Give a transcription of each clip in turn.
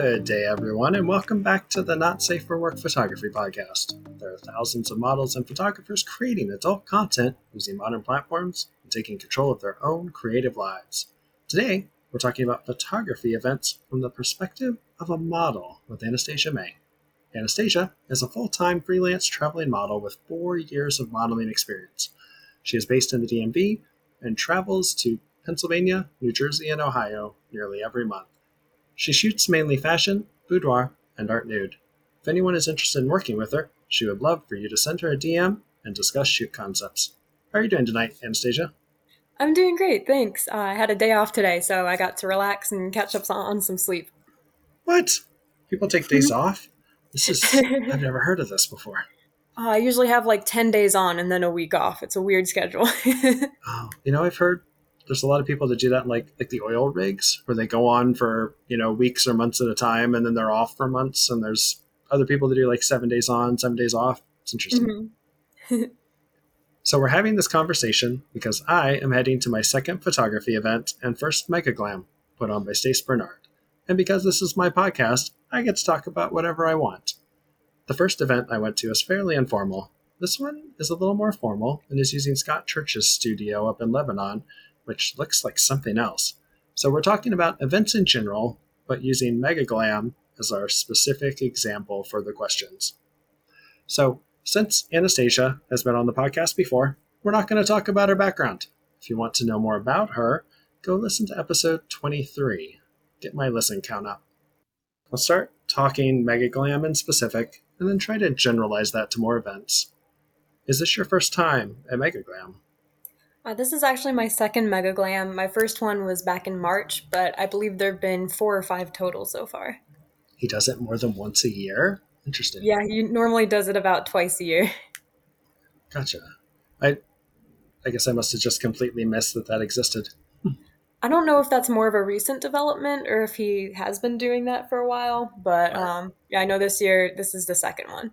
Good day, everyone, and welcome back to the Not Safe for Work Photography Podcast. There are thousands of models and photographers creating adult content using modern platforms and taking control of their own creative lives. Today, we're talking about photography events from the perspective of a model with Anastasia Maye. Anastasia is a full-time freelance traveling model with 4 years of modeling experience. She is based in the DMV and travels to Pennsylvania, New Jersey, and Ohio nearly every month. She shoots mainly fashion, boudoir, and art nude. If anyone is interested in working with her, she would love for you to send her a DM and discuss shoot concepts. How are you doing tonight, Anastasia? I'm doing great, thanks. I had a day off today, so I got to relax and catch up on some sleep. What? People take days off? I've never heard of this before. I usually have like 10 days on and then a week off. It's a weird schedule. I've heard there's a lot of people that do that, like the oil rigs, where they go on for, weeks or months at a time, and then they're off for months. And there's other people that do like 7 days on, 7 days off. It's interesting. Mm-hmm. So we're having this conversation because I am heading to my second photography event and first Mega Glam put on by Stace Bernard. And because this is my podcast, I get to talk about whatever I want. The first event I went to is fairly informal. This one is a little more formal and is using Scott Church's studio up in Lebanon, which looks like something else. So we're talking about events in general, but using Mega Glam as our specific example for the questions. So since Anastasia has been on the podcast before, we're not going to talk about her background. If you want to know more about her, go listen to episode 23. Get my listen count up. I'll start talking Mega Glam in specific, and then try to generalize that to more events. Is this your first time at Mega Glam? This is actually my second Mega Glam. My first one was back in March, but I believe there have been 4 or 5 total so far. He does it more than once a year? Interesting. Yeah, he normally does it about twice a year. Gotcha. I guess I must have just completely missed that existed. I don't know if that's more of a recent development or if he has been doing that for a while, but I know this year, this is the second one.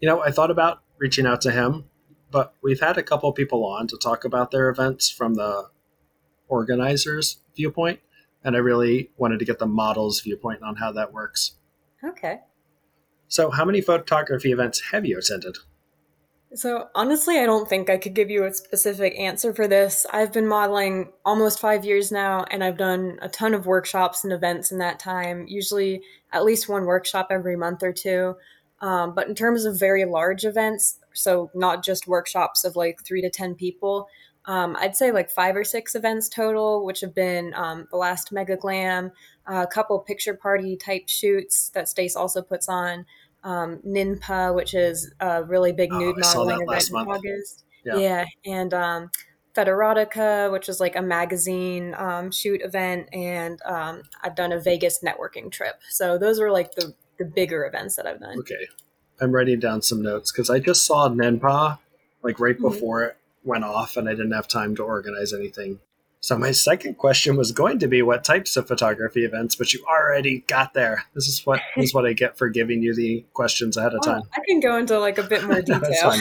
Yeah. I thought about reaching out to him, but we've had a couple people on to talk about their events from the organizer's viewpoint, and I really wanted to get the model's viewpoint on how that works. Okay. So how many photography events have you attended? So honestly, I don't think I could give you a specific answer for this. I've been modeling almost 5 years now, and I've done a ton of workshops and events in that time, usually at least one workshop every month or two. But in terms of very large events, so not just workshops of like 3 to 10 people, I'd say like 5 or 6 events total, which have been the last Mega Glam, a couple picture party type shoots that Stace also puts on, NINPA, which is a really big nude modeling event in August. Yeah. And Federotica, which is like a magazine shoot event. And I've done a Vegas networking trip. So those were like the bigger events that I've done. Okay. I'm writing down some notes because I just saw NINPA like right before it went off and I didn't have time to organize anything. So my second question was going to be what types of photography events, but you already got there. This is what I get for giving you the questions ahead of time. I can go into like a bit more detail.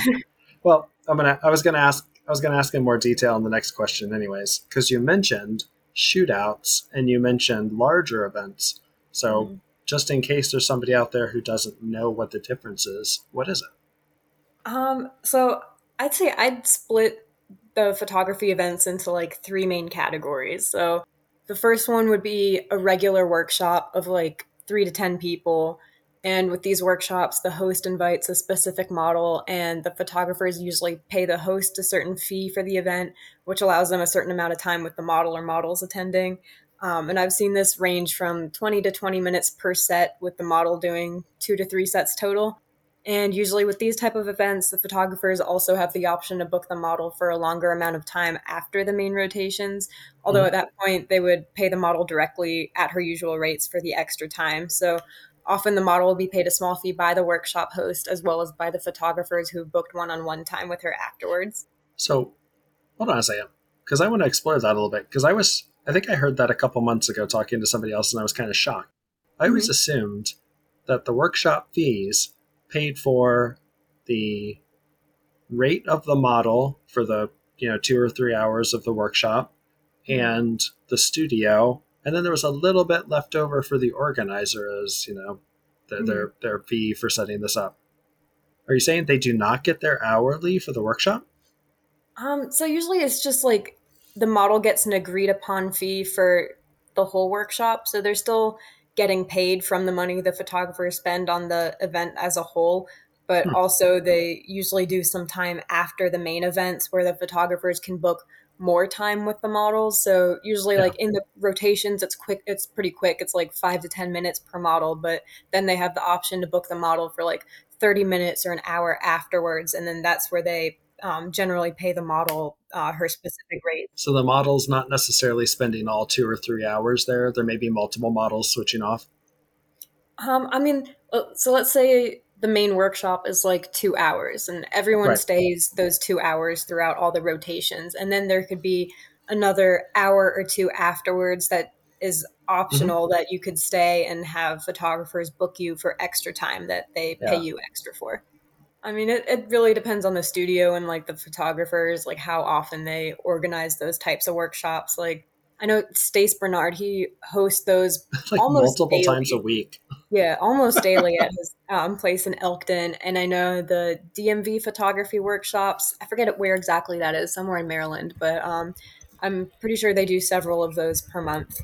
Well, I was gonna ask in more detail in the next question, anyways, because you mentioned shootouts and you mentioned larger events. So just in case there's somebody out there who doesn't know what the difference is, what is it? So I'd say I'd split the photography events into like 3 main categories. So the first one would be a regular workshop of like 3 to 10 people. And with these workshops, the host invites a specific model and the photographers usually pay the host a certain fee for the event, which allows them a certain amount of time with the model or models attending. And I've seen this range from 20 to 20 minutes per set with the model doing 2 to 3 sets total. And usually with these type of events, the photographers also have the option to book the model for a longer amount of time after the main rotations. Although at that point, they would pay the model directly at her usual rates for the extra time. So often the model will be paid a small fee by the workshop host, as well as by the photographers who booked one-on-one time with her afterwards. So hold on a second, because I want to explore that a little bit. Because I think I heard that a couple months ago talking to somebody else, and I was kind of shocked. I always assumed that the workshop fees paid for the rate of the model for the 2 or 3 hours of the workshop and the studio And then there was a little bit left over for the organizer as, you know, their fee for setting this up. Are you saying they do not get their hourly for the workshop? So usually it's just like the model gets an agreed upon fee for the whole workshop. So they're still getting paid from the money the photographers spend on the event as a whole. But also they usually do some time after the main events where the photographers can book more time with the models. So usually like in the rotations, it's quick. It's pretty quick. It's like 5 to 10 minutes per model. But then they have the option to book the model for like 30 minutes or an hour afterwards. And then that's where they generally pay the model her specific rate. So the model's not necessarily spending all 2 or 3 hours there. There may be multiple models switching off. I mean, so let's say the main workshop is like 2 hours and everyone stays those 2 hours throughout all the rotations. And then there could be another hour or two afterwards that is optional that you could stay and have photographers book you for extra time that they pay you extra for. I mean, it really depends on the studio and like the photographers, like how often they organize those types of workshops. Like I know Stace Bernard, he hosts those like almost multiple times a week. Yeah, almost daily at his place in Elkton. And I know the DMV photography workshops, I forget where exactly that is, somewhere in Maryland, but I'm pretty sure they do several of those per month.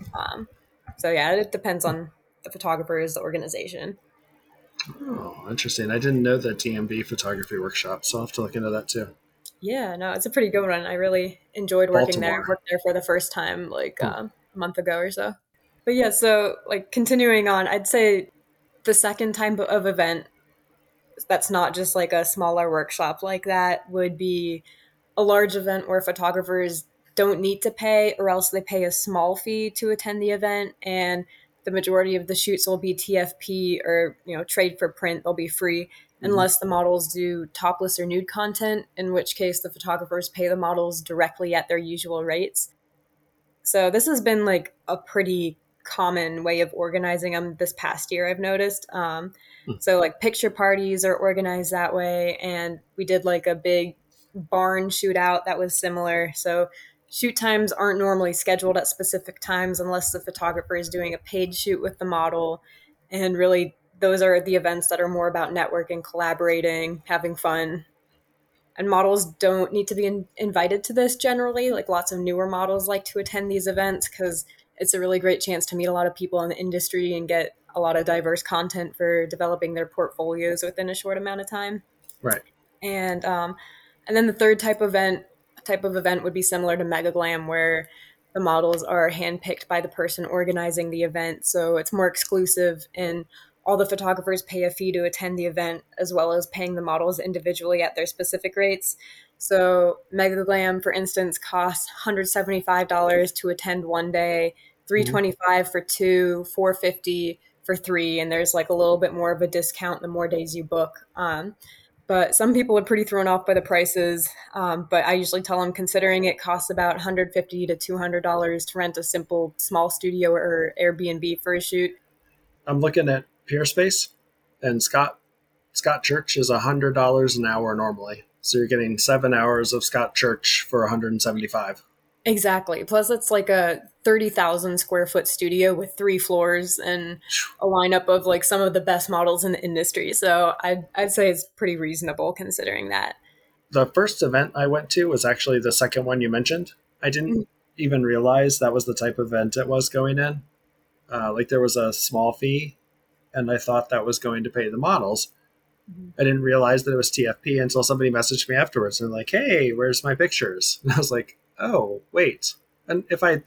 So yeah, it depends on the photographers, the organization. Oh, interesting. I didn't know the DMV photography workshop, so I'll have to look into that too. Yeah, no, it's a pretty good one. I really enjoyed working there. I worked there for the first time like a month ago or so. But yeah, so like continuing on, I'd say the second type of event that's not just like a smaller workshop like that would be a large event where photographers don't need to pay or else they pay a small fee to attend the event. And the majority of the shoots will be TFP or, you know, trade for print. They'll be free. Unless the models do topless or nude content, in which case the photographers pay the models directly at their usual rates. So this has been like a pretty common way of organizing them this past year, I've noticed. So like picture parties are organized that way. And we did like a big barn shootout that was similar. So shoot times aren't normally scheduled at specific times unless the photographer is doing a paid shoot with the model. And really, those are the events that are more about networking, collaborating, having fun. And models don't need to be invited to this generally. Like lots of newer models like to attend these events because it's a really great chance to meet a lot of people in the industry and get a lot of diverse content for developing their portfolios within a short amount of time. Right. And then the third type of event would be similar to Mega Glam, where the models are handpicked by the person organizing the event. So it's more exclusive and all the photographers pay a fee to attend the event as well as paying the models individually at their specific rates. So Mega Glam, for instance, costs $175 to attend one day, $325 for two, $450 for three, and there's like a little bit more of a discount the more days you book. But some people are pretty thrown off by the prices, but I usually tell them considering it costs about $150 to $200 to rent a simple small studio or Airbnb for a shoot. I'm looking at PeerSpace, and Scott Church is $100 an hour normally. So you're getting 7 hours of Scott Church for $175. Exactly. Plus it's like a 30,000 square foot studio with 3 floors and a lineup of like some of the best models in the industry. So I'd say it's pretty reasonable considering that. The first event I went to was actually the second one you mentioned. I didn't even realize that was the type of event it was going in. Like there was a small fee and I thought that was going to pay the models. I didn't realize that it was TFP until somebody messaged me afterwards and like, hey, where's my pictures? And I was like, oh, wait. And if I had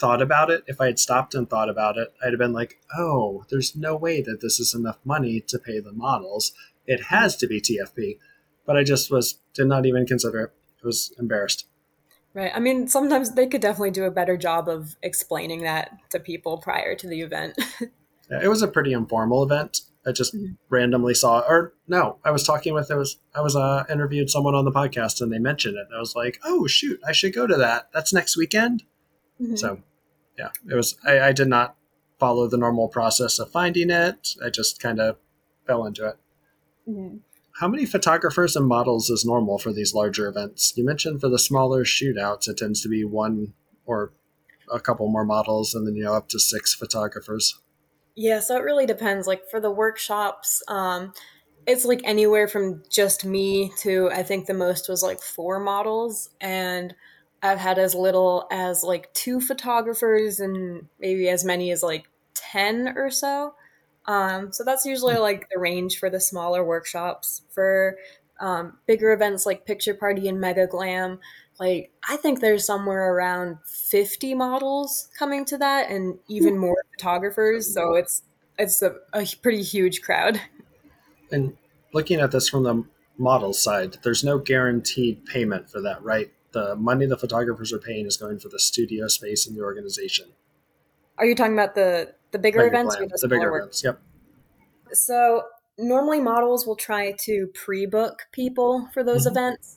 stopped and thought about it, I'd have been like, oh, there's no way that this is enough money to pay the models. It has to be TFP. But I just did not even consider it. I was embarrassed. Right. I mean, sometimes they could definitely do a better job of explaining that to people prior to the event. It was a pretty informal event. I just randomly saw, or no, I was talking with, I interviewed someone on the podcast and they mentioned it. And I was like, oh shoot, I should go to that. That's next weekend. So yeah, it was, I did not follow the normal process of finding it. I just kind of fell into it. How many photographers and models is normal for these larger events? You mentioned for the smaller shootouts, it tends to be one or a couple more models, and then, you know, up to 6 photographers. Yeah, so it really depends. Like for the workshops, it's like anywhere from just me to, I think the most was like 4 models, and I've had as little as like 2 photographers and maybe as many as like 10 or so. So that's usually like the range for the smaller workshops. For bigger events like Picture Party and Mega Glam, like I think there's somewhere around 50 models coming to that, and even more photographers. So it's a pretty huge crowd. And looking at this from the model side, there's no guaranteed payment for that, right? The money the photographers are paying is going for the studio space and the organization. Are you talking about the bigger events? Or the bigger events, yep. So normally models will try to pre-book people for those events.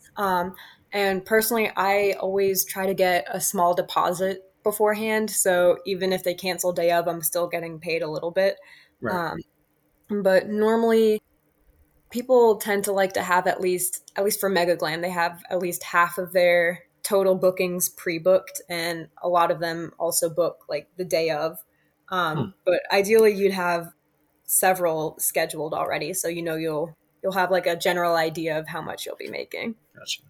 And personally, I always try to get a small deposit beforehand. So even if they cancel day of, I'm still getting paid a little bit. Right. But normally people tend to like to have at least for Mega Glam, they have at least half of their total bookings pre-booked, and a lot of them also book like the day of. But ideally you'd have several scheduled already. So, you know, you'll have like a general idea of how much you'll be making. Gotcha.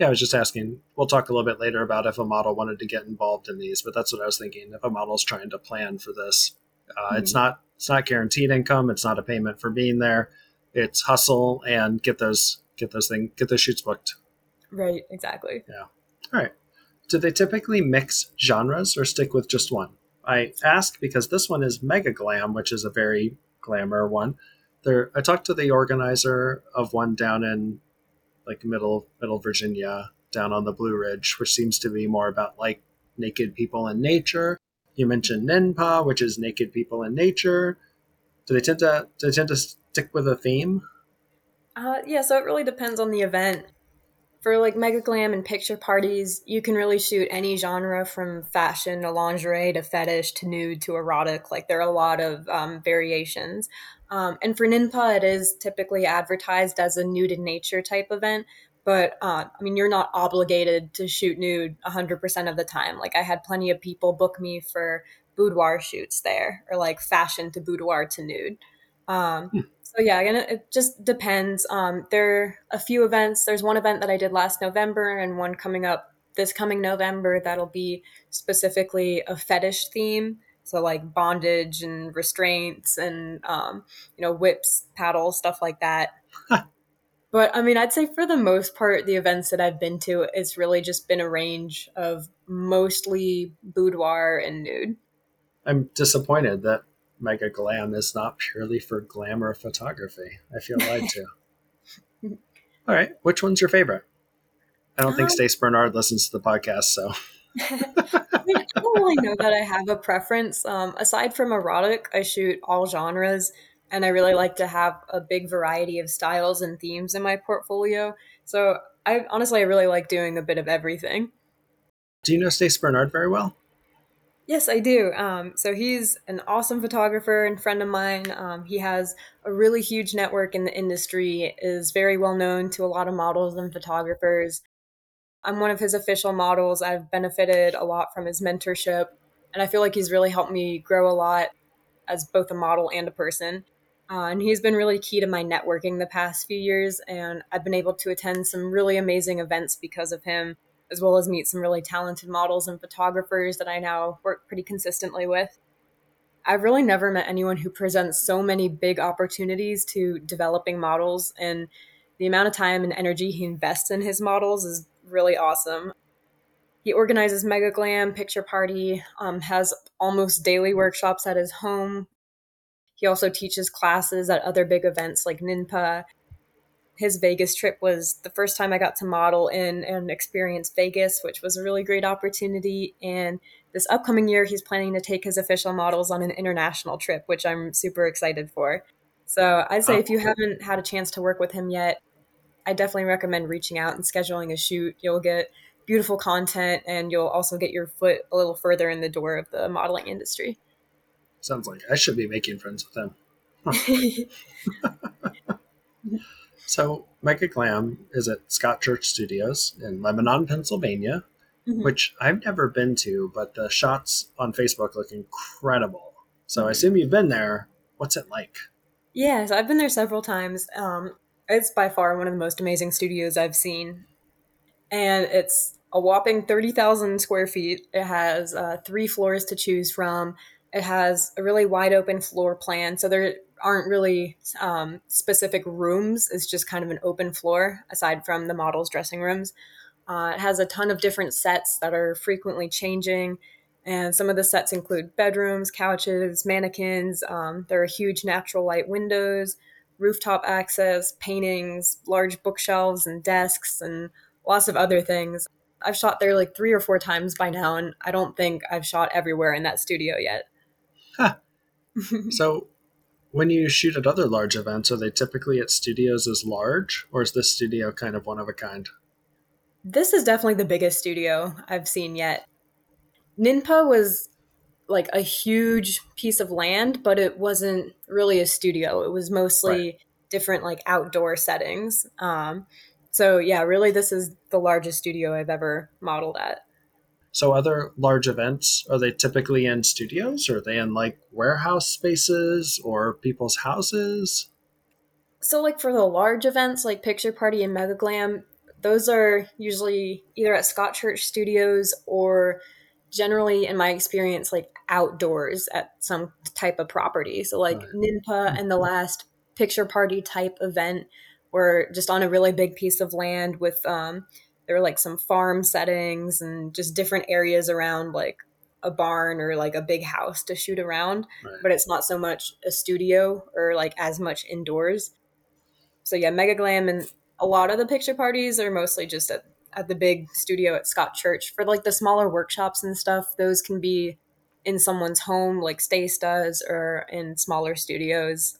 Yeah, I was just asking, we'll talk a little bit later about if a model wanted to get involved in these, but that's what I was thinking. If a model's trying to plan for this, it's not guaranteed income. It's not a payment for being there. It's hustle and get those shoots booked. Right. Exactly. Yeah. All right. Do they typically mix genres or stick with just one? I ask because this one is Mega Glam, which is a very glamour one. I talked to the organizer of one down in like middle Virginia, down on the Blue Ridge, which seems to be more about like naked people in nature. You mentioned NINPA, which is naked people in nature. Do they tend to stick with a theme? Yeah, so it really depends on the event. For like Mega Glam and Picture Parties, you can really shoot any genre from fashion to lingerie to fetish to nude to erotic. Like there are a lot of variations. And for NINPA, it is typically advertised as a nude in nature type event. But I mean, you're not obligated to shoot nude 100% of the time. Like I had plenty of people book me for boudoir shoots there, or like fashion to boudoir to nude. So yeah, again, it just depends. There are a few events. There's one event that I did last November and one coming up this coming November that'll be specifically a fetish theme. So like bondage and restraints and, you know, whips, paddles, stuff like that. But I mean, I'd say for the most part, the events that I've been to, it's really just been a range of mostly boudoir and nude. I'm disappointed that Mega Glam is not purely for glamour photography. I feel lied to. All right. Which one's your favorite? I don't think Stace Bernard listens to the podcast, so. I mean, I don't really know that I have a preference. Aside from erotic, I shoot all genres. And I really like to have a big variety of styles and themes in my portfolio. So I really like doing a bit of everything. Do you know Stace Bernard very well? Yes, I do. So he's an awesome photographer and friend of mine. He has a really huge network in the industry, is very well known to a lot of models and photographers. I'm one of his official models. I've benefited a lot from his mentorship. And I feel like he's really helped me grow a lot as both a model and a person. And he's been really key to my networking the past few years, and I've been able to attend some really amazing events because of him, as well as meet some really talented models and photographers that I now work pretty consistently with. I've really never met anyone who presents so many big opportunities to developing models, and the amount of time and energy he invests in his models is really awesome. He organizes Mega Glam, Picture Party, has almost daily workshops at his home. He also teaches classes at other big events like NINPA. His Vegas trip was the first time I got to model in and experience Vegas, which was a really great opportunity. And this upcoming year, he's planning to take his official models on an international trip, which I'm super excited for. So I'd say if you haven't had a chance to work with him yet, I definitely recommend reaching out and scheduling a shoot. You'll get beautiful content, and you'll also get your foot a little further in the door of the modeling industry. Sounds like I should be making friends with him. So Mega Glam is at Scott Church Studios in Lebanon, Pennsylvania. mm-hmm. which I've never been to, but the shots on Facebook look incredible. So I assume you've been there. What's it like? Yes, I've been there several times. It's by far one of the most amazing studios I've seen. And it's a whopping 30,000 square feet. It has 3 floors to choose from. It has a really wide open floor plan. So there aren't really specific rooms. It's just kind of an open floor aside from the models' dressing rooms. It has a ton of different sets that are frequently changing. And some of the sets include bedrooms, couches, mannequins. There are huge natural light windows, rooftop access, paintings, large bookshelves and desks, and lots of other things. I've shot there like 3 or 4 times by now, and I don't think I've shot everywhere in that studio yet. Huh. So when you shoot at other large events, are they typically at studios as large, or is this studio kind of one of a kind? This is definitely the biggest studio I've seen yet. NINPA was like a huge piece of land, but it wasn't really a studio. It was mostly different like outdoor settings. So yeah, really this is the largest studio I've ever modeled at. So other large events, are they typically in studios? Or are they in like warehouse spaces or people's houses? So like for the large events like Picture Party and Mega Glam, those are usually either at Scott Church studios or generally in my experience like outdoors at some type of property. So like NINPA and the last Picture Party type event were just on a really big piece of land with, there were like some farm settings and just different areas around like a barn or like a big house to shoot around, but it's not so much a studio or like as much indoors. So yeah, Mega Glam and a lot of the Picture Parties are mostly just at the big studio at Scott Church. For like the smaller workshops and stuff, those can be in someone's home like Stace does or in smaller studios,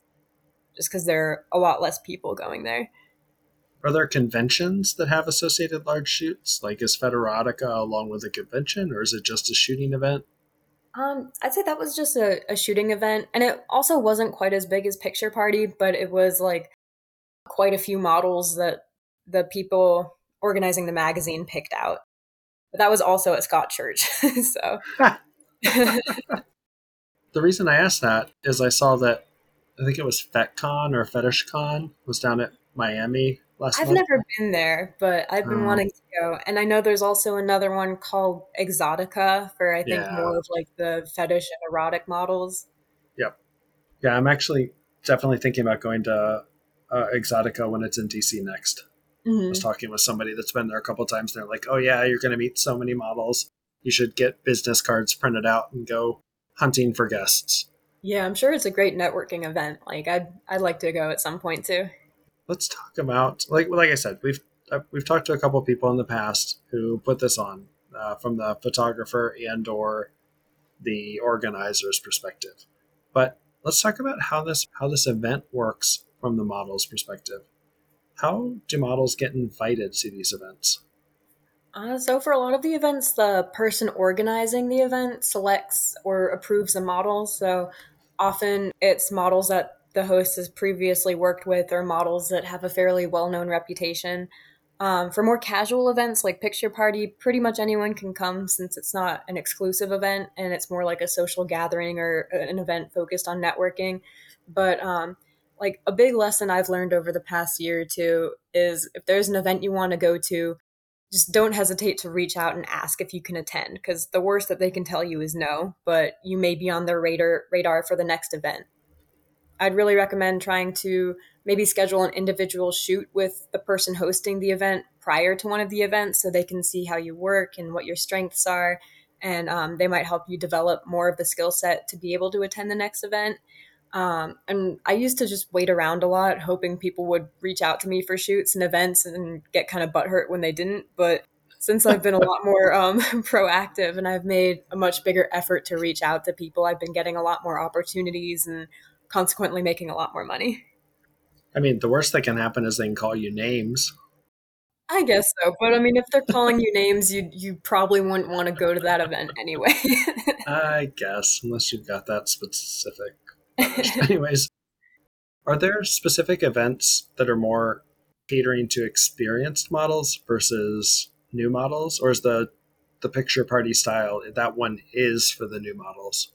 just because there are a lot less people going there. Are there conventions that have associated large shoots? Like is Federotica along with a convention, or is it just a shooting event? I'd say that was just a shooting event. And it also wasn't quite as big as Picture Party, but it was like quite a few models that the people organizing the magazine picked out. But that was also at Scott Church. So the reason I asked that is I saw that I think it was FetCon or FetishCon was down at Miami last month. I've never been there, but I've been wanting to go. And I know there's also another one called Exotica for, I think, more of like the fetish and erotic models. Yep. Yeah, I'm actually definitely thinking about going to Exotica when it's in DC next. Mm-hmm. I was talking with somebody that's been there a couple of times. They're like, oh yeah, you're going to meet so many models. You should get business cards printed out and go hunting for guests. Yeah, I'm sure it's a great networking event. Like, I'd like to go at some point too. Let's talk about like I said, we've talked to a couple of people in the past who put this on from the photographer and or the organizer's perspective. But let's talk about how this event works from the model's perspective. How do models get invited to these events? So for a lot of the events, the person organizing the event selects or approves a model. So often it's models that the host has previously worked with or models that have a fairly well-known reputation. For more casual events like Picture Party, pretty much anyone can come since it's not an exclusive event and it's more like a social gathering or an event focused on networking. But like a big lesson I've learned over the past year or two is if there's an event you want to go to, just don't hesitate to reach out and ask if you can attend, because the worst that they can tell you is no, but you may be on their radar for the next event. I'd really recommend trying to maybe schedule an individual shoot with the person hosting the event prior to one of the events so they can see how you work and what your strengths are, and they might help you develop more of the skill set to be able to attend the next event. And I used to just wait around a lot, hoping people would reach out to me for shoots and events and get kind of butthurt when they didn't. But since I've been a lot more proactive and I've made a much bigger effort to reach out to people, I've been getting a lot more opportunities and consequently making a lot more money. I mean, the worst that can happen is they can call you names. I guess so. But I mean, if they're calling you names, you probably wouldn't want to go to that event anyway. I guess, unless you've got that specific. Anyways, are there specific events that are more catering to experienced models versus new models? Or is the the picture party style that one is for the new models?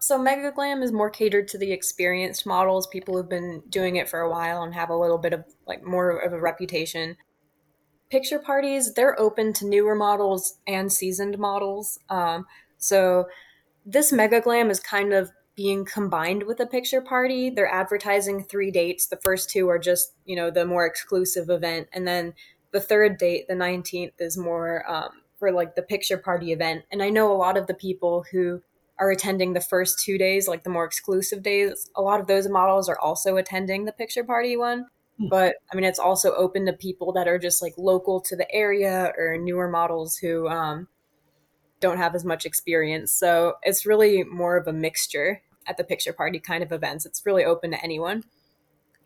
So Mega Glam is more catered to the experienced models, people who've been doing it for a while and have a little bit of like more of a reputation. Picture parties, they're open to newer models and seasoned models. So this Mega Glam is kind of being combined with a picture party. They're advertising 3 dates. The first 2 are just, you know, the more exclusive event. And then the third date, the 19th, is more for like the picture party event. And I know a lot of the people who are attending the first 2 days, like the more exclusive days, a lot of those models are also attending the picture party one. But I mean, it's also open to people that are just like local to the area or newer models who don't have as much experience. So it's really more of a mixture at the picture party kind of events. It's really open to anyone.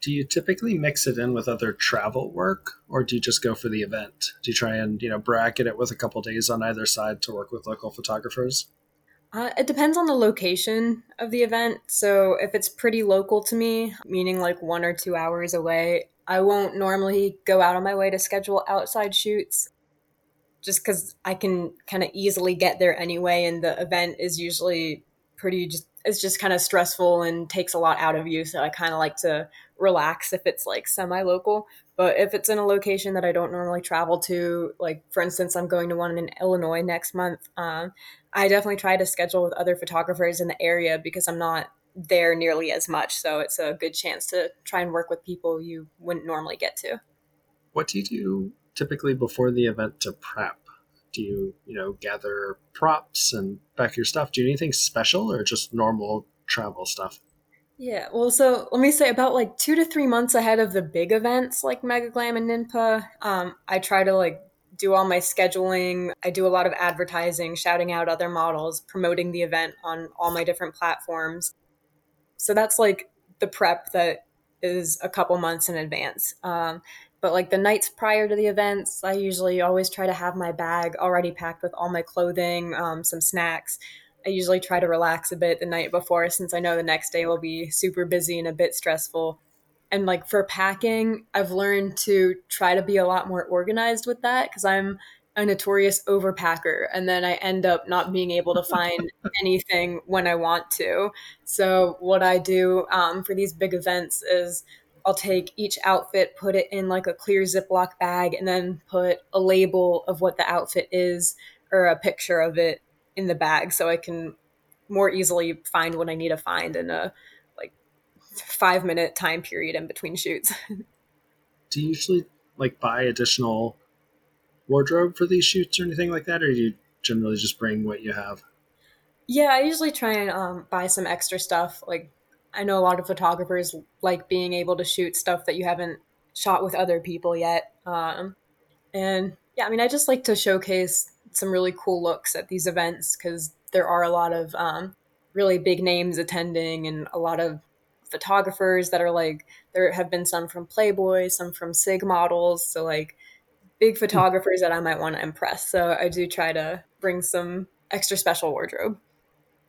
Do you typically mix it in with other travel work, or do you just go for the event? Do you try and, you know, bracket it with a couple days on either side to work with local photographers? It depends on the location of the event. So if it's pretty local to me, meaning like 1 or 2 hours away, I won't normally go out on my way to schedule outside shoots, just because I can kind of easily get there anyway. And the event is usually it's just kind of stressful and takes a lot out of you. So I kind of like to relax if it's like semi-local. But if it's in a location that I don't normally travel to, like for instance, I'm going to one in Illinois next month, I definitely try to schedule with other photographers in the area because I'm not there nearly as much. So it's a good chance to try and work with people you wouldn't normally get to. What do you do typically before the event to prep? Do you, gather props and pack your stuff? Do you do anything special or just normal travel stuff? Yeah, well, so let me say about like 2 to 3 months ahead of the big events like Mega Glam and NINPA, I try to like do all my scheduling. I do a lot of advertising, shouting out other models, promoting the event on all my different platforms. So that's like the prep that is a couple months in advance. But like the nights prior to the events, I usually always try to have my bag already packed with all my clothing, some snacks. I usually try to relax a bit the night before since I know the next day will be super busy and a bit stressful. And like for packing, I've learned to try to be a lot more organized with that because I'm a notorious overpacker. And then I end up not being able to find anything when I want to. So what I do for these big events is I'll take each outfit, put it in like a clear Ziploc bag, and then put a label of what the outfit is or a picture of it in the bag so I can more easily find what I need to find in a like 5-minute time period in between shoots. Do you usually like buy additional wardrobe for these shoots or anything like that? Or do you generally just bring what you have? Yeah, I usually try and buy some extra stuff. Like I know a lot of photographers like being able to shoot stuff that you haven't shot with other people yet. And yeah, I mean, I just like to showcase some really cool looks at these events because there are a lot of really big names attending and a lot of photographers that are like, there have been some from Playboy, some from SIG models. So like big photographers that I might want to impress. So I do try to bring some extra special wardrobe.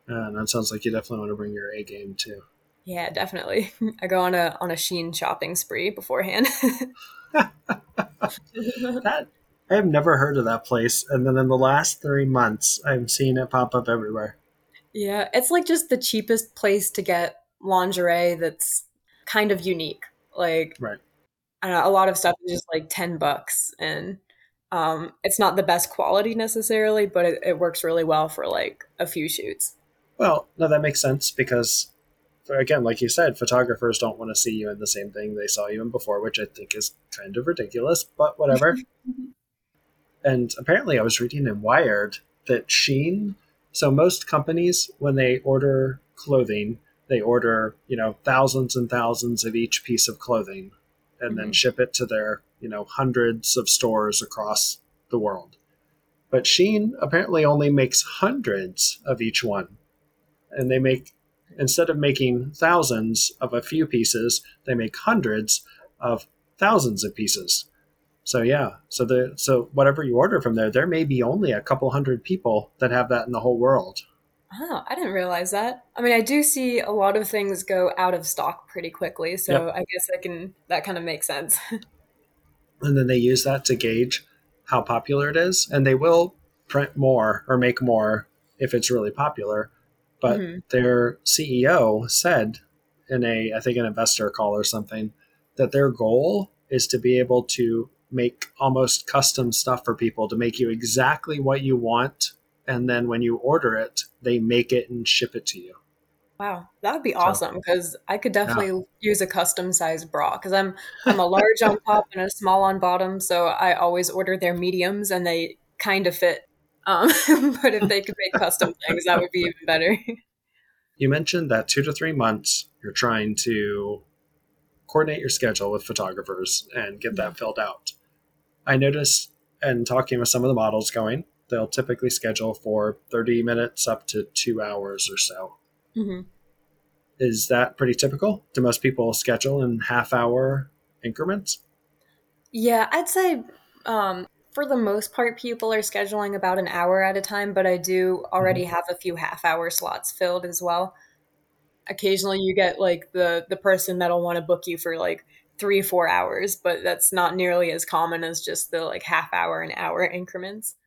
And that sounds like you definitely want to bring your A game too. Yeah, definitely. I go on a Shein shopping spree beforehand. I have never heard of that place. And then in the last 3 months, I'm seeing it pop up everywhere. Yeah, it's like just the cheapest place to get lingerie that's kind of unique. Like, right. I don't know, a lot of stuff is just like $10. And it's not the best quality necessarily, but it works really well for like a few shoots. Well, no, that makes sense because, again, like you said, photographers don't want to see you in the same thing they saw you in before, which I think is kind of ridiculous, but whatever. And apparently I was reading in Wired that Shein, so most companies, when they order clothing, they order, thousands and thousands of each piece of clothing and then ship it to their, hundreds of stores across the world. But Shein apparently only makes hundreds of each one. And they make, instead of making thousands of a few pieces, they make hundreds of thousands of pieces. So yeah, so whatever you order from there may be only a couple hundred people that have that in the whole world. Oh, I didn't realize that. I mean, I do see a lot of things go out of stock pretty quickly, so yep. I guess that kind of makes sense. And then they use that to gauge how popular it is, and they will print more or make more if it's really popular. But their CEO said in a, I think an investor call or something, that their goal is to be able to make almost custom stuff for people, to make you exactly what you want. And then when you order it, they make it and ship it to you. Wow, that would be awesome, because I could definitely use a custom size bra, because I'm a large on top and a small on bottom. So I always order their mediums and they kind of fit. But if they could make custom things, that would be even better. You mentioned that 2 to 3 months you're trying to coordinate your schedule with photographers and get that filled out. I noticed, and talking with some of the models going, they'll typically schedule for 30 minutes up to 2 hours or so. Is that pretty typical? Do most people schedule in half hour increments? Yeah, I'd say for the most part, people are scheduling about an hour at a time, but I do already have a few half hour slots filled as well. Occasionally you get like the person that'll want to book you for like 3-4 hours, but that's not nearly as common as just the like half hour and hour increments.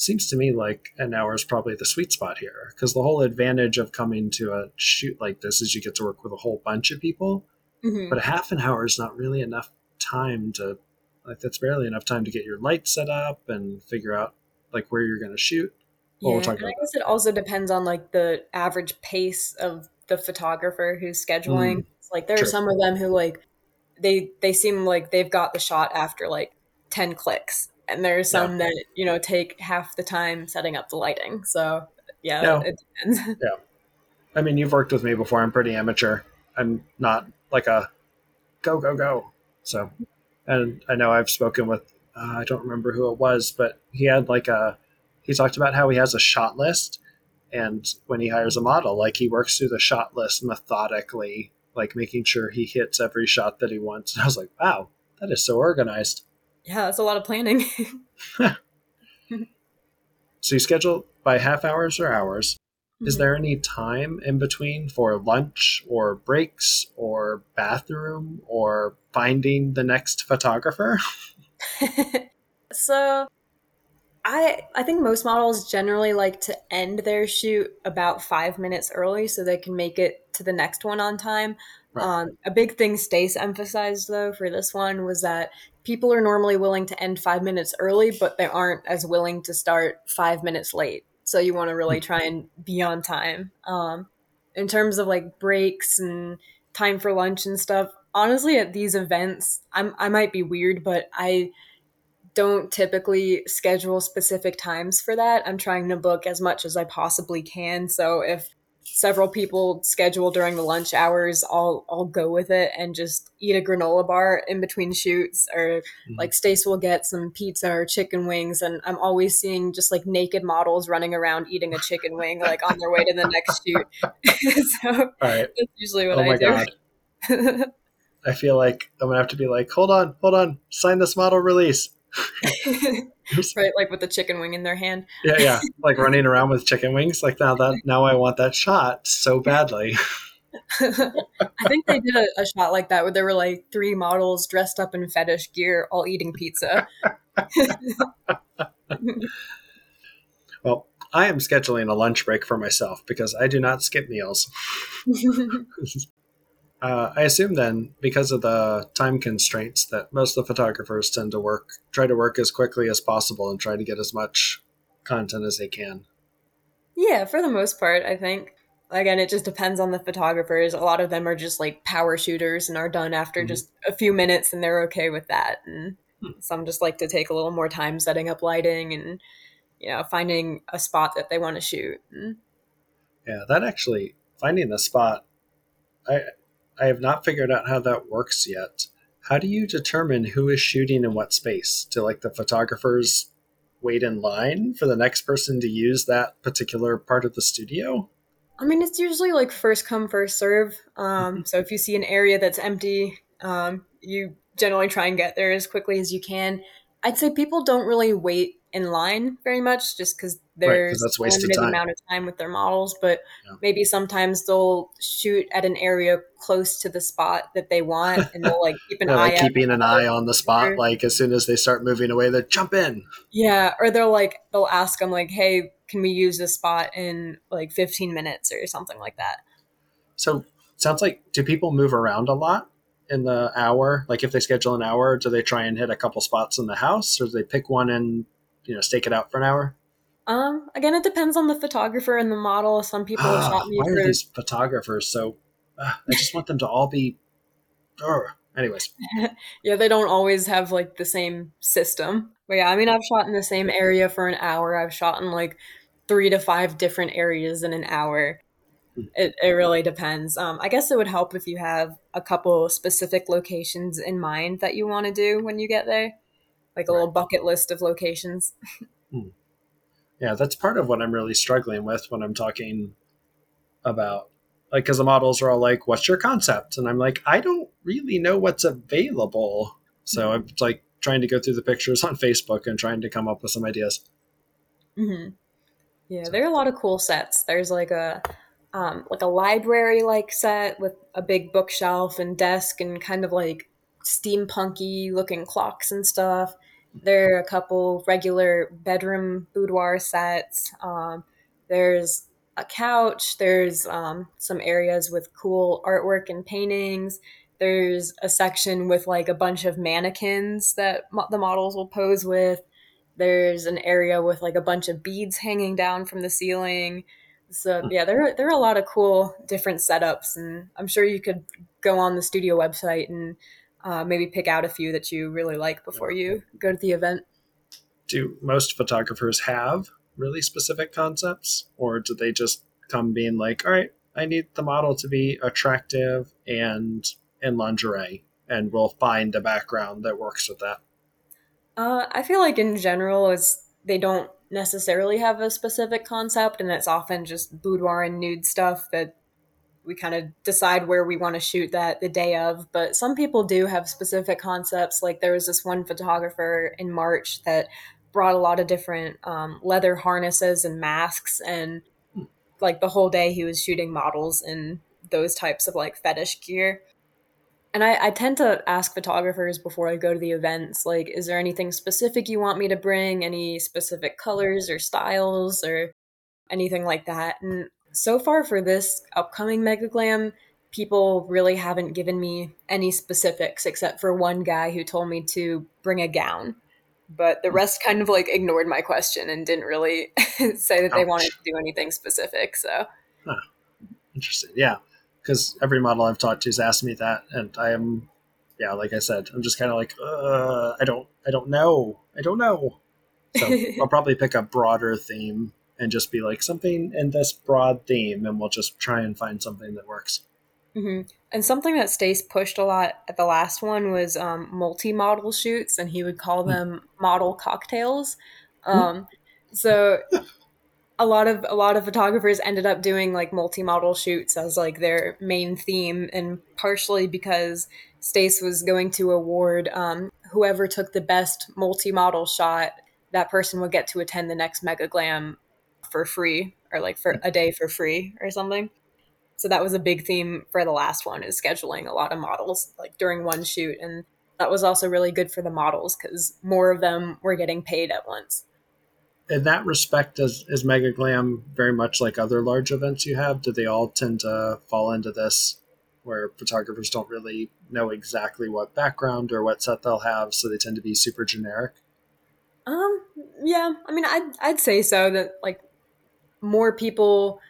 Seems to me like an hour is probably the sweet spot here, because the whole advantage of coming to a shoot like this is you get to work with a whole bunch of people, but a half an hour is not really enough time to, like, that's barely enough time to get your light set up and figure out like where you're going to shoot. Yeah, we'll talk about, I guess it also depends on like the average pace of the photographer who's scheduling. Like there are some of them who like, they seem like they've got the shot after like 10 clicks. And there are some that, you know, take half the time setting up the lighting. So, yeah, it depends. I mean, you've worked with me before. I'm pretty amateur. I'm not like a go, go, go. So, and I know I've spoken with, I don't remember who it was, but he had like he talked about how he has a shot list. And when he hires a model, like he works through the shot list methodically, like making sure he hits every shot that he wants. And I was like, wow, that is so organized. Yeah, that's a lot of planning. So you schedule by half hours or hours. Is there any time in between for lunch or breaks or bathroom or finding the next photographer? So I think most models generally like to end their shoot about 5 minutes early so they can make it to the next one on time. Right. A big thing Stace emphasized, though, for this one was that people are normally willing to end 5 minutes early, but they aren't as willing to start 5 minutes late. So you want to really try and be on time. In terms of like breaks and time for lunch and stuff, honestly, at these events, I might be weird, but I don't typically schedule specific times for that. I'm trying to book as much as I possibly can. So if several people schedule during the lunch hours, I'll go with it and just eat a granola bar in between shoots, or like Stace will get some pizza or chicken wings. And I'm always seeing just like naked models running around eating a chicken wing, like on their way to the next shoot. So that's usually what I do. God. I feel like I'm gonna have to be like, hold on, sign this model release. Right, like with the chicken wing in their hand. Yeah, like running around with chicken wings. Like now I want that shot so badly. I think they did a shot like that where there were like three models dressed up in fetish gear, all eating pizza. Well, I am scheduling a lunch break for myself because I do not skip meals. I assume then, because of the time constraints, that most of the photographers tend to try to work as quickly as possible and try to get as much content as they can. Yeah, for the most part, I think. Again, it just depends on the photographers. A lot of them are just like power shooters and are done after just a few minutes, and they're okay with that. And some just like to take a little more time setting up lighting and, you know, finding a spot that they want to shoot. Yeah, that actually, finding the spot, I have not figured out how that works yet. How do you determine who is shooting in what space? Do like the photographers wait in line for the next person to use that particular part of the studio? I mean, it's usually like first come, first serve. So if you see an area that's empty, you generally try and get there as quickly as you can. I'd say people don't really wait in line very much, just because there's a limited amount of time with their models. But maybe sometimes they'll shoot at an area close to the spot that they want, and they'll like keep an eye out. Keeping an eye on the spot. Like as soon as they start moving away, they jump in. Yeah. Or they'll ask them like, hey, can we use this spot in like 15 minutes or something like that? So sounds like, do people move around a lot in the hour? Like if they schedule an hour, do they try and hit a couple spots in the house, or do they pick one and, you know, stake it out for an hour? Again, it depends on the photographer and the model. Some people have shot me. Why are these photographers so? I just want them to all be. Anyways. Yeah, they don't always have like the same system. But yeah, I mean, I've shot in the same area for an hour. I've shot in like 3 to 5 different areas in an hour. It really depends. I guess it would help if you have a couple specific locations in mind that you want to do when you get there, like a little bucket list of locations. Yeah, that's part of what I'm really struggling with when I'm talking about, like, because the models are all like, what's your concept? And I'm like, I don't really know what's available. So I'm like trying to go through the pictures on Facebook and trying to come up with some ideas. Mm-hmm. Yeah, so there are a lot of cool sets. There's like a library like set with a big bookshelf and desk and kind of like steampunky looking clocks and stuff. There are a couple regular bedroom boudoir sets. There's a couch. There's some areas with cool artwork and paintings. There's a section with like a bunch of mannequins that the models will pose with. There's an area with like a bunch of beads hanging down from the ceiling. So yeah, there are a lot of cool different setups, and I'm sure you could go on the studio website and maybe pick out a few that you really like before you go to the event. Do most photographers have really specific concepts, or do they just come being like, all right, I need the model to be attractive and in lingerie, and we'll find a background that works with that? I feel like in general they don't necessarily have a specific concept, and it's often just boudoir and nude stuff that we kind of decide where we want to shoot that the day of. But some people do have specific concepts. Like there was this one photographer in March that brought a lot of different leather harnesses and masks, and like the whole day he was shooting models in those types of like fetish gear. And I tend to ask photographers before I go to the events, like, is there anything specific you want me to bring? Any specific colors or styles or anything like that? And so far for this upcoming Mega Glam, people really haven't given me any specifics except for one guy who told me to bring a gown. But the rest kind of like ignored my question and didn't really say that they wanted to do anything specific. So interesting. Yeah, because every model I've talked to has asked me that. And I am, like I said, I'm just kind of like, I don't know. So I'll probably pick a broader theme and just be like, something in this broad theme, and we'll just try and find something that works. Mm-hmm. And something that Stace pushed a lot at the last one was multi-model shoots, and he would call them model cocktails. So a lot of photographers ended up doing like multi-model shoots as like their main theme, and partially because Stace was going to award whoever took the best multi-model shot, that person would get to attend the next Mega Glam for free, or like for a day for free or something. So that was a big theme for the last one, is scheduling a lot of models like during one shoot. And that was also really good for the models because more of them were getting paid at once. In that respect, is Mega Glam very much like other large events you have? Do they all tend to fall into this where photographers don't really know exactly what background or what set they'll have, so they tend to be super generic? Yeah, I mean, I'd say so, that like more people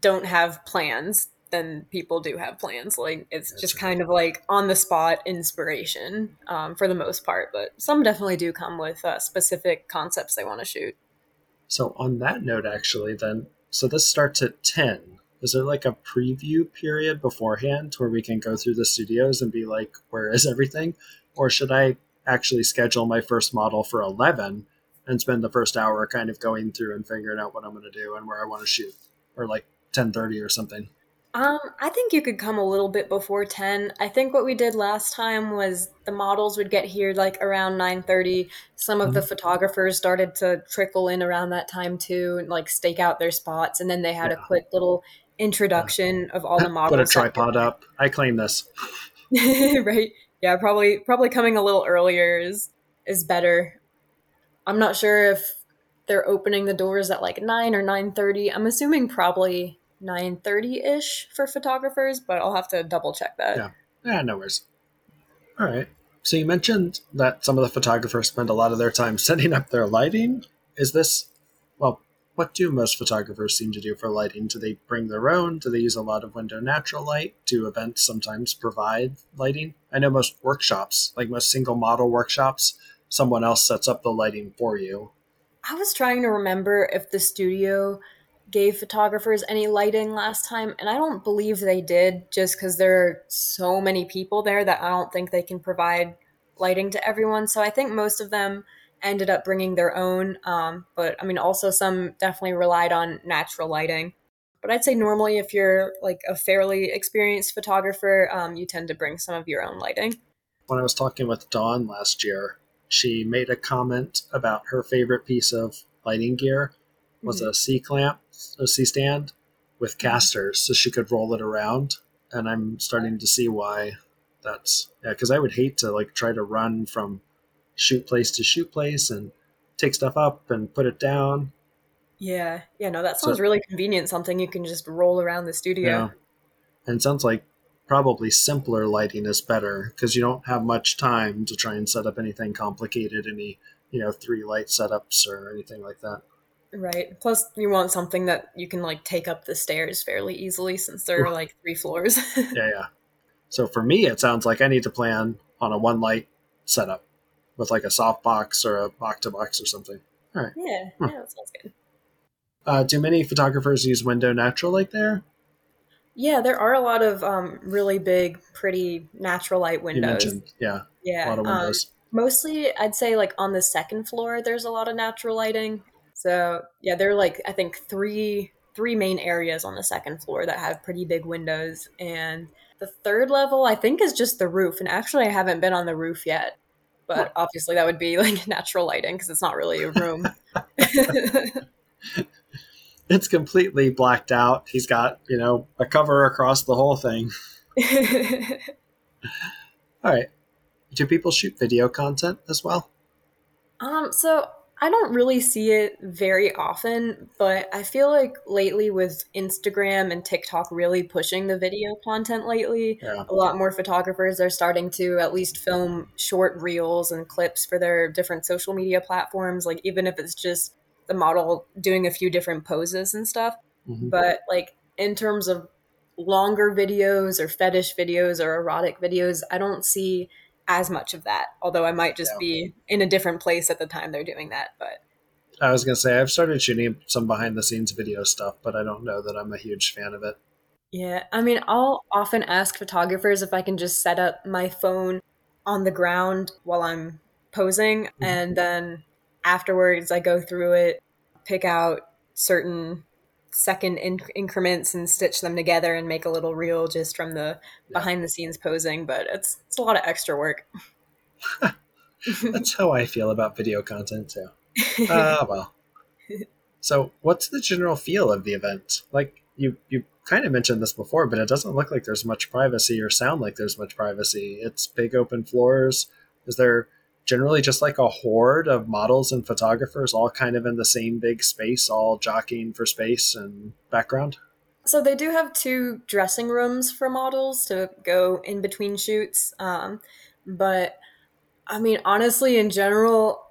don't have plans than people do have plans. Like it's That's just right. kind of like on the spot inspiration for the most part, but some definitely do come with specific concepts they want to shoot. So on that note, actually, then, so this starts at 10. Is there like a preview period beforehand where we can go through the studios and be like, where is everything? Or should I actually schedule my first model for 11 and spend the first hour kind of going through and figuring out what I'm going to do and where I want to shoot, or like 10:30 or something? I think you could come a little bit before 10. I think what we did last time was the models would get here like around 9:30. Some of the photographers started to trickle in around that time too and like stake out their spots. And then they had a quick little introduction of all the models. Put a tripod up. I claim this. Right. Yeah, probably coming a little earlier is better. I'm not sure if they're opening the doors at like 9 or 9:30. I'm assuming probably 9:30-ish for photographers, but I'll have to double check that. Yeah, no worries. All right. So you mentioned that some of the photographers spend a lot of their time setting up their lighting. Is this, well, what do most photographers seem to do for lighting? Do they bring their own? Do they use a lot of window natural light? Do events sometimes provide lighting? I know most workshops, like most single model workshops, someone else sets up the lighting for you. I was trying to remember if the studio gave photographers any lighting last time, and I don't believe they did, just because there are so many people there that I don't think they can provide lighting to everyone. So I think most of them ended up bringing their own, but I mean, also some definitely relied on natural lighting. But I'd say normally if you're like a fairly experienced photographer, you tend to bring some of your own lighting. When I was talking with Dawn last year, she made a comment about her favorite piece of lighting gear was a C-clamp, a C-stand with casters so she could roll it around. And I'm starting to see why that's... Yeah, because I would hate to like try to run from shoot place to shoot place and take stuff up and put it down. Yeah, no, that sounds really convenient, something you can just roll around the studio. Yeah. And it sounds like probably simpler lighting is better because you don't have much time to try and set up anything complicated, any, you know, 3 light setups or anything like that. Right. Plus, you want something that you can like take up the stairs fairly easily since there are like 3 floors. Yeah. So for me, it sounds like I need to plan on a 1 light setup with like a softbox or a box-to-box or something. All right. Yeah, that sounds good. Do many photographers use window natural light there? Yeah, there are a lot of really big, pretty natural light windows. You mentioned, yeah, a lot of windows. Mostly, I'd say like on the 2nd floor, there's a lot of natural lighting. So yeah, there are like, I think three main areas on the 2nd floor that have pretty big windows. And the 3rd level, I think, is just the roof. And actually, I haven't been on the roof yet. But obviously, that would be like natural lighting because it's not really a room. It's completely blacked out. He's got, you know, a cover across the whole thing. All right. Do people shoot video content as well? So I don't really see it very often, but I feel like lately with Instagram and TikTok really pushing the video content lately, a lot more photographers are starting to at least film short reels and clips for their different social media platforms, like even if it's just the model doing a few different poses and stuff. Mm-hmm. But like in terms of longer videos or fetish videos or erotic videos, I don't see as much of that, although I might just be in a different place at the time they're doing that. But I was gonna say I've started shooting some behind the scenes video stuff, but I don't know that I'm a huge fan of it. Yeah, I mean, I'll often ask photographers if I can just set up my phone on the ground while I'm posing, and then afterwards I go through it, pick out certain second increments and stitch them together and make a little reel just from the behind the scenes posing, but it's a lot of extra work. That's how I feel about video content too. Well. So what's the general feel of the event? Like you kind of mentioned this before, but it doesn't look like there's much privacy or sound like there's much privacy. It's big open floors. Is there generally just like a horde of models and photographers all kind of in the same big space, all jockeying for space and background? So they do have 2 dressing rooms for models to go in between shoots. But I mean, honestly, in general,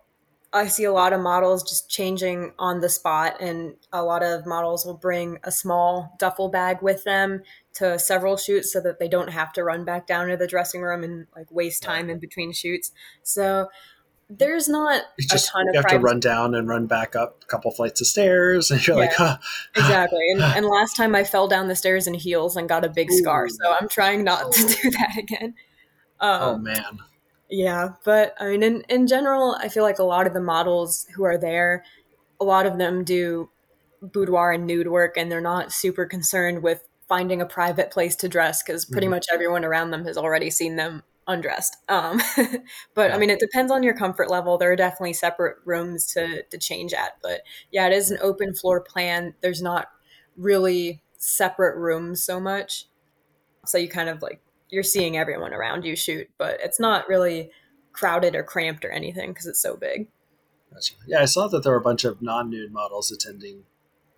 I see a lot of models just changing on the spot, and a lot of models will bring a small duffel bag with them to several shoots so that they don't have to run back down to the dressing room and like waste time in between shoots. So there's not a ton of privacy. You have to run down and run back up a couple flights of stairs, and you're like, huh. Exactly. And last time I fell down the stairs in heels and got a big scar, so I'm trying not to do that again. Oh, man. Yeah, but I mean, in general, I feel like a lot of the models who are there, a lot of them do boudoir and nude work, and they're not super concerned with finding a private place to dress because pretty much everyone around them has already seen them undressed. But I mean, it depends on your comfort level. There are definitely separate rooms to change at, but yeah, it is an open floor plan. There's not really separate rooms so much. So you kind of like, you're seeing everyone around you shoot, but it's not really crowded or cramped or anything because it's so big. Gotcha. Yeah, I saw that there were a bunch of non-nude models attending.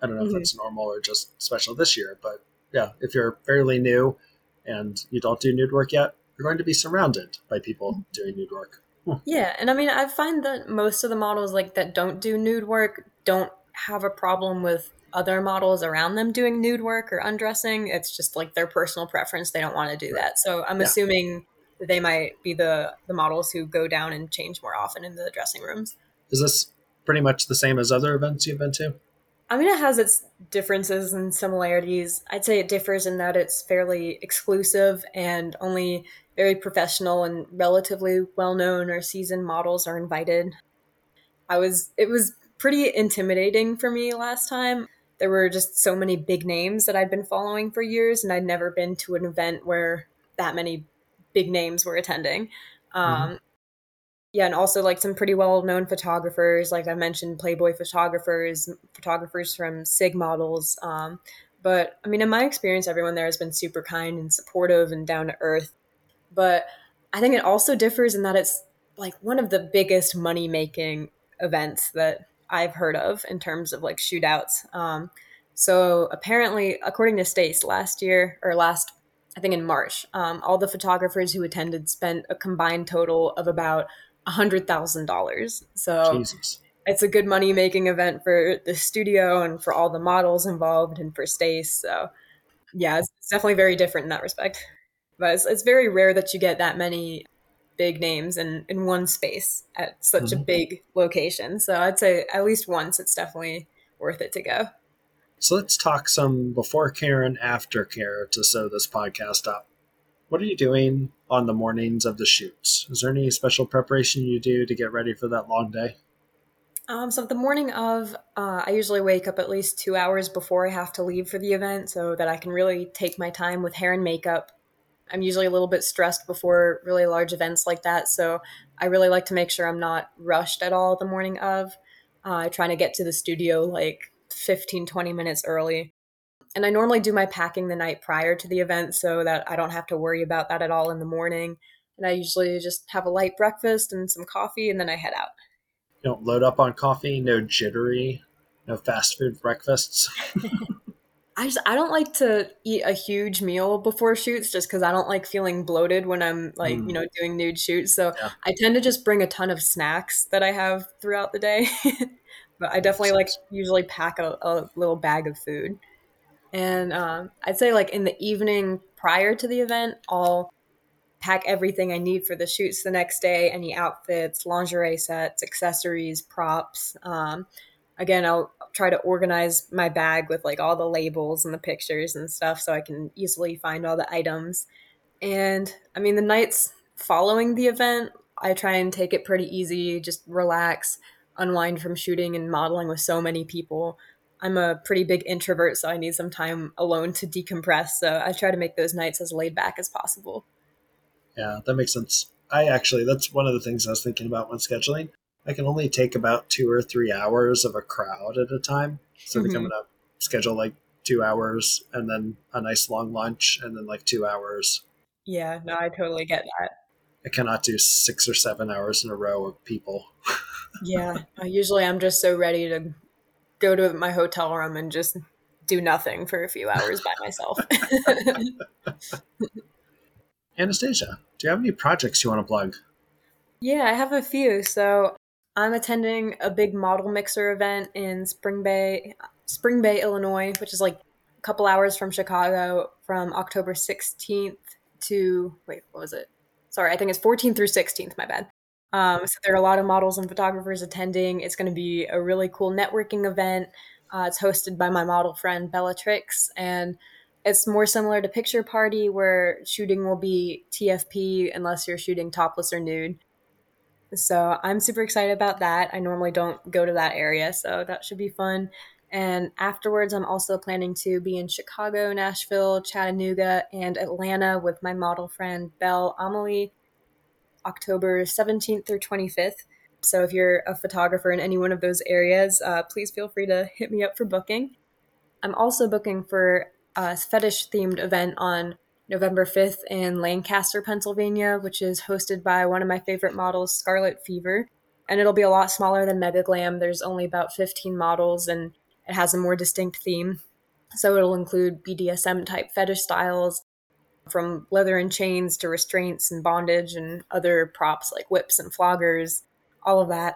I don't know if that's normal or just special this year, but yeah, if you're fairly new and you don't do nude work yet, you're going to be surrounded by people doing nude work. Yeah, and I mean, I find that most of the models like that don't do nude work don't have a problem with other models around them doing nude work or undressing. It's just like their personal preference. They don't want to do that. So I'm assuming they might be the models who go down and change more often in the dressing rooms. Is this pretty much the same as other events you've been to? I mean, it has its differences and similarities. I'd say it differs in that it's fairly exclusive and only very professional and relatively well-known or seasoned models are invited. It was pretty intimidating for me last time. There were just so many big names that I'd been following for years, and I'd never been to an event where that many big names were attending. Yeah, and also like some pretty well-known photographers, like I mentioned, Playboy photographers, photographers from SIG models. But I mean, in my experience, everyone there has been super kind and supportive and down to earth. But I think it also differs in that it's like one of the biggest money-making events that I've heard of in terms of like shootouts. So apparently, according to Stace, last March, all the photographers who attended spent a combined total of about $100,000. So it's a good money-making event for the studio and for all the models involved and for Stace. So yeah, it's definitely very different in that respect. But it's very rare that you get that many big names in one space at such a big location. So I'd say at least once it's definitely worth it to go. So let's talk some before care and after care to sew this podcast up. What are you doing on the mornings of the shoots? Is there any special preparation you do to get ready for that long day? So the morning of, I usually wake up at least 2 hours before I have to leave for the event so that I can really take my time with hair and makeup. I'm usually a little bit stressed before really large events like that, so I really like to make sure I'm not rushed at all the morning of. I try to get to the studio like 15, 20 minutes early. And I normally do my packing the night prior to the event so that I don't have to worry about that at all in the morning. And I usually just have a light breakfast and some coffee, and then I head out. You don't load up on coffee, no jittery, no fast food breakfasts. I don't like to eat a huge meal before shoots just because I don't like feeling bloated when I'm like, you know, doing nude shoots. So I tend to just bring a ton of snacks that I have throughout the day. But I definitely like usually pack a little bag of food. And I'd say like in the evening prior to the event, I'll pack everything I need for the shoots the next day, any outfits, lingerie sets, accessories, props. Again, I'll try to organize my bag with like all the labels and the pictures and stuff so I can easily find all the items. And I mean, the nights following the event, I try and take it pretty easy, just relax, unwind from shooting and modeling with so many people. I'm a pretty big introvert, so I need some time alone to decompress. So I try to make those nights as laid back as possible. Yeah, that makes sense. That's one of the things I was thinking about when scheduling. I can only take about 2 or 3 hours of a crowd at a time. So I think I'm going to schedule like 2 hours and then a nice long lunch and then like 2 hours. Yeah, no, I totally get that. I cannot do 6 or 7 hours in a row of people. Yeah, usually I'm just so ready to go to my hotel room and just do nothing for a few hours by myself. Anastasia, do you have any projects you want to plug? Yeah, I have a few. So I'm attending a big model mixer event in Spring Bay, Illinois, which is like a couple hours from Chicago from October 16th to, I think it's 14th through 16th, my bad. So there are a lot of models and photographers attending. It's going to be a really cool networking event. It's hosted by my model friend, Bellatrix, and it's more similar to Picture Party where shooting will be TFP unless you're shooting topless or nude. So I'm super excited about that. I normally don't go to that area, so that should be fun. And afterwards, I'm also planning to be in Chicago, Nashville, Chattanooga, and Atlanta with my model friend Belle Amelie, October 17th through 25th. So if you're a photographer in any one of those areas, please feel free to hit me up for booking. I'm also booking for a fetish-themed event on November 5th in Lancaster, Pennsylvania, which is hosted by one of my favorite models, Scarlet Fever. And it'll be a lot smaller than Mega Glam. There's only about 15 models, and it has a more distinct theme. So it'll include BDSM-type fetish styles, from leather and chains to restraints and bondage and other props like whips and floggers, all of that.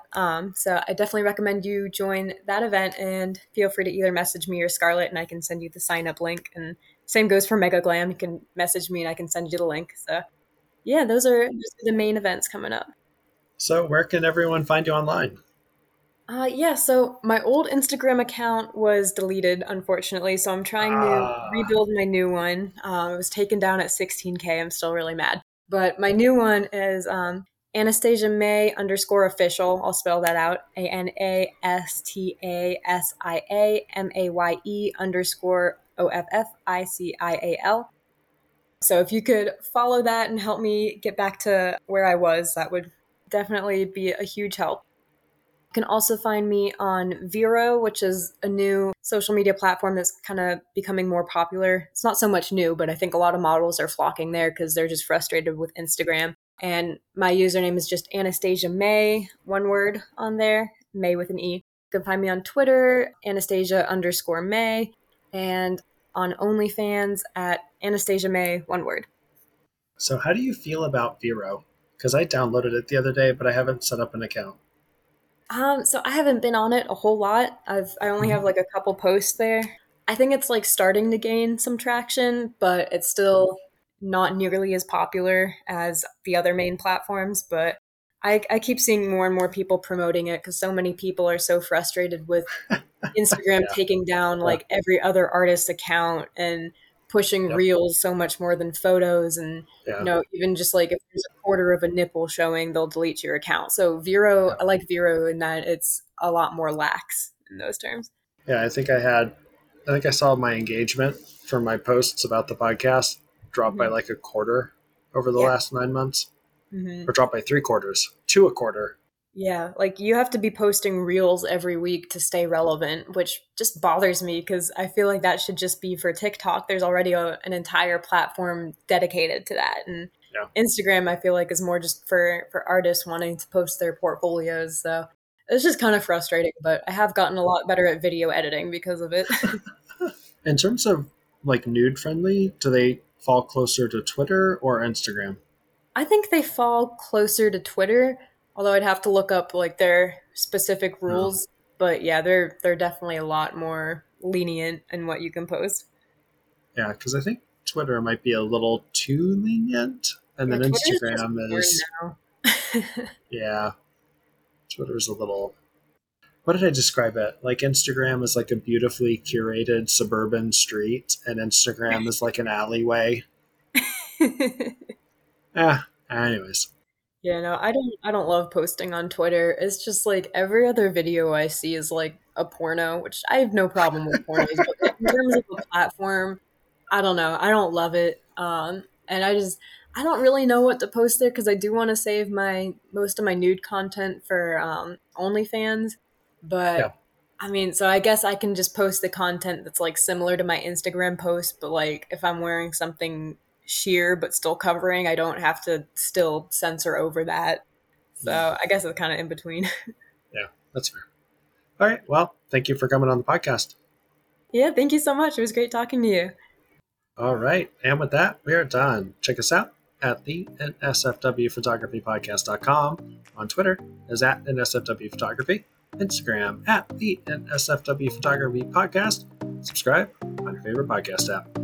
So I definitely recommend you join that event, and feel free to either message me or Scarlett, and I can send you the sign-up link. And same goes for Mega Glam. You can message me, and I can send you the link. So yeah, those are just the main events coming up. So where can everyone find you online? So my old Instagram account was deleted, unfortunately. So I'm trying to rebuild my new one. It was taken down at 16K. I'm still really mad. But my new one is Anastasia Maye _official. I'll spell that out. ANASTASIA MAYE_OFFICIAL. So if you could follow that and help me get back to where I was, that would definitely be a huge help. You can also find me on Vero, which is a new social media platform that's kind of becoming more popular. It's not so much new, but I think a lot of models are flocking there because they're just frustrated with Instagram. And my username is just Anastasia Maye, one word on there, May with an E. You can find me on Twitter, Anastasia _Maye, and on OnlyFans at Anastasia Maye, one word. So how do you feel about Vero? Because I downloaded it the other day, but I haven't set up an account. So I haven't been on it a whole lot. I only have like a couple posts there. I think it's like starting to gain some traction, but it's still not nearly as popular as the other main platforms. But I keep seeing more and more people promoting it because so many people are so frustrated with Instagram taking down like every other artist's account and pushing reels so much more than photos. And you know, even just like if there's a quarter of a nipple showing, they'll delete your account. So Vero, I like Vero in that it's a lot more lax in those terms. Yeah, I think I saw my engagement for my posts about the podcast drop by like a quarter over the last 9 months, or drop by three quarters to a quarter. Yeah, like you have to be posting reels every week to stay relevant, which just bothers me because I feel like that should just be for TikTok. There's already an entire platform dedicated to that. And Instagram, I feel like, is more just for artists wanting to post their portfolios. So it's just kind of frustrating, but I have gotten a lot better at video editing because of it. In terms of like nude friendly, do they fall closer to Twitter or Instagram? I think they fall closer to Twitter, although I'd have to look up like their specific rules. But yeah, they're definitely a lot more lenient in what you can post. Yeah, because I think Twitter might be a little too lenient. And then Twitter's Instagram is... yeah, Twitter's a little... What did I describe it? Like Instagram is like a beautifully curated suburban street, and Instagram is like an alleyway. Anyways. Yeah, no, I don't love posting on Twitter. It's just like every other video I see is like a porno, which I have no problem with pornos. But in terms of the platform, I don't know. I don't love it. And I don't really know what to post there because I do want to save most of my nude content for OnlyFans. But I mean, so I guess I can just post the content that's like similar to my Instagram post. But like if I'm wearing something sheer but still covering, I don't have to still censor over that. So I guess it's kind of in between. Yeah, that's fair. All right. Well, thank you for coming on the podcast. Yeah, thank you so much. It was great talking to you. All right. And with that, we are done. Check us out at the nsfwphotographypodcast.com, on Twitter is at nsfwphotography, Instagram at the nsfwphotographypodcast. Subscribe on your favorite podcast app.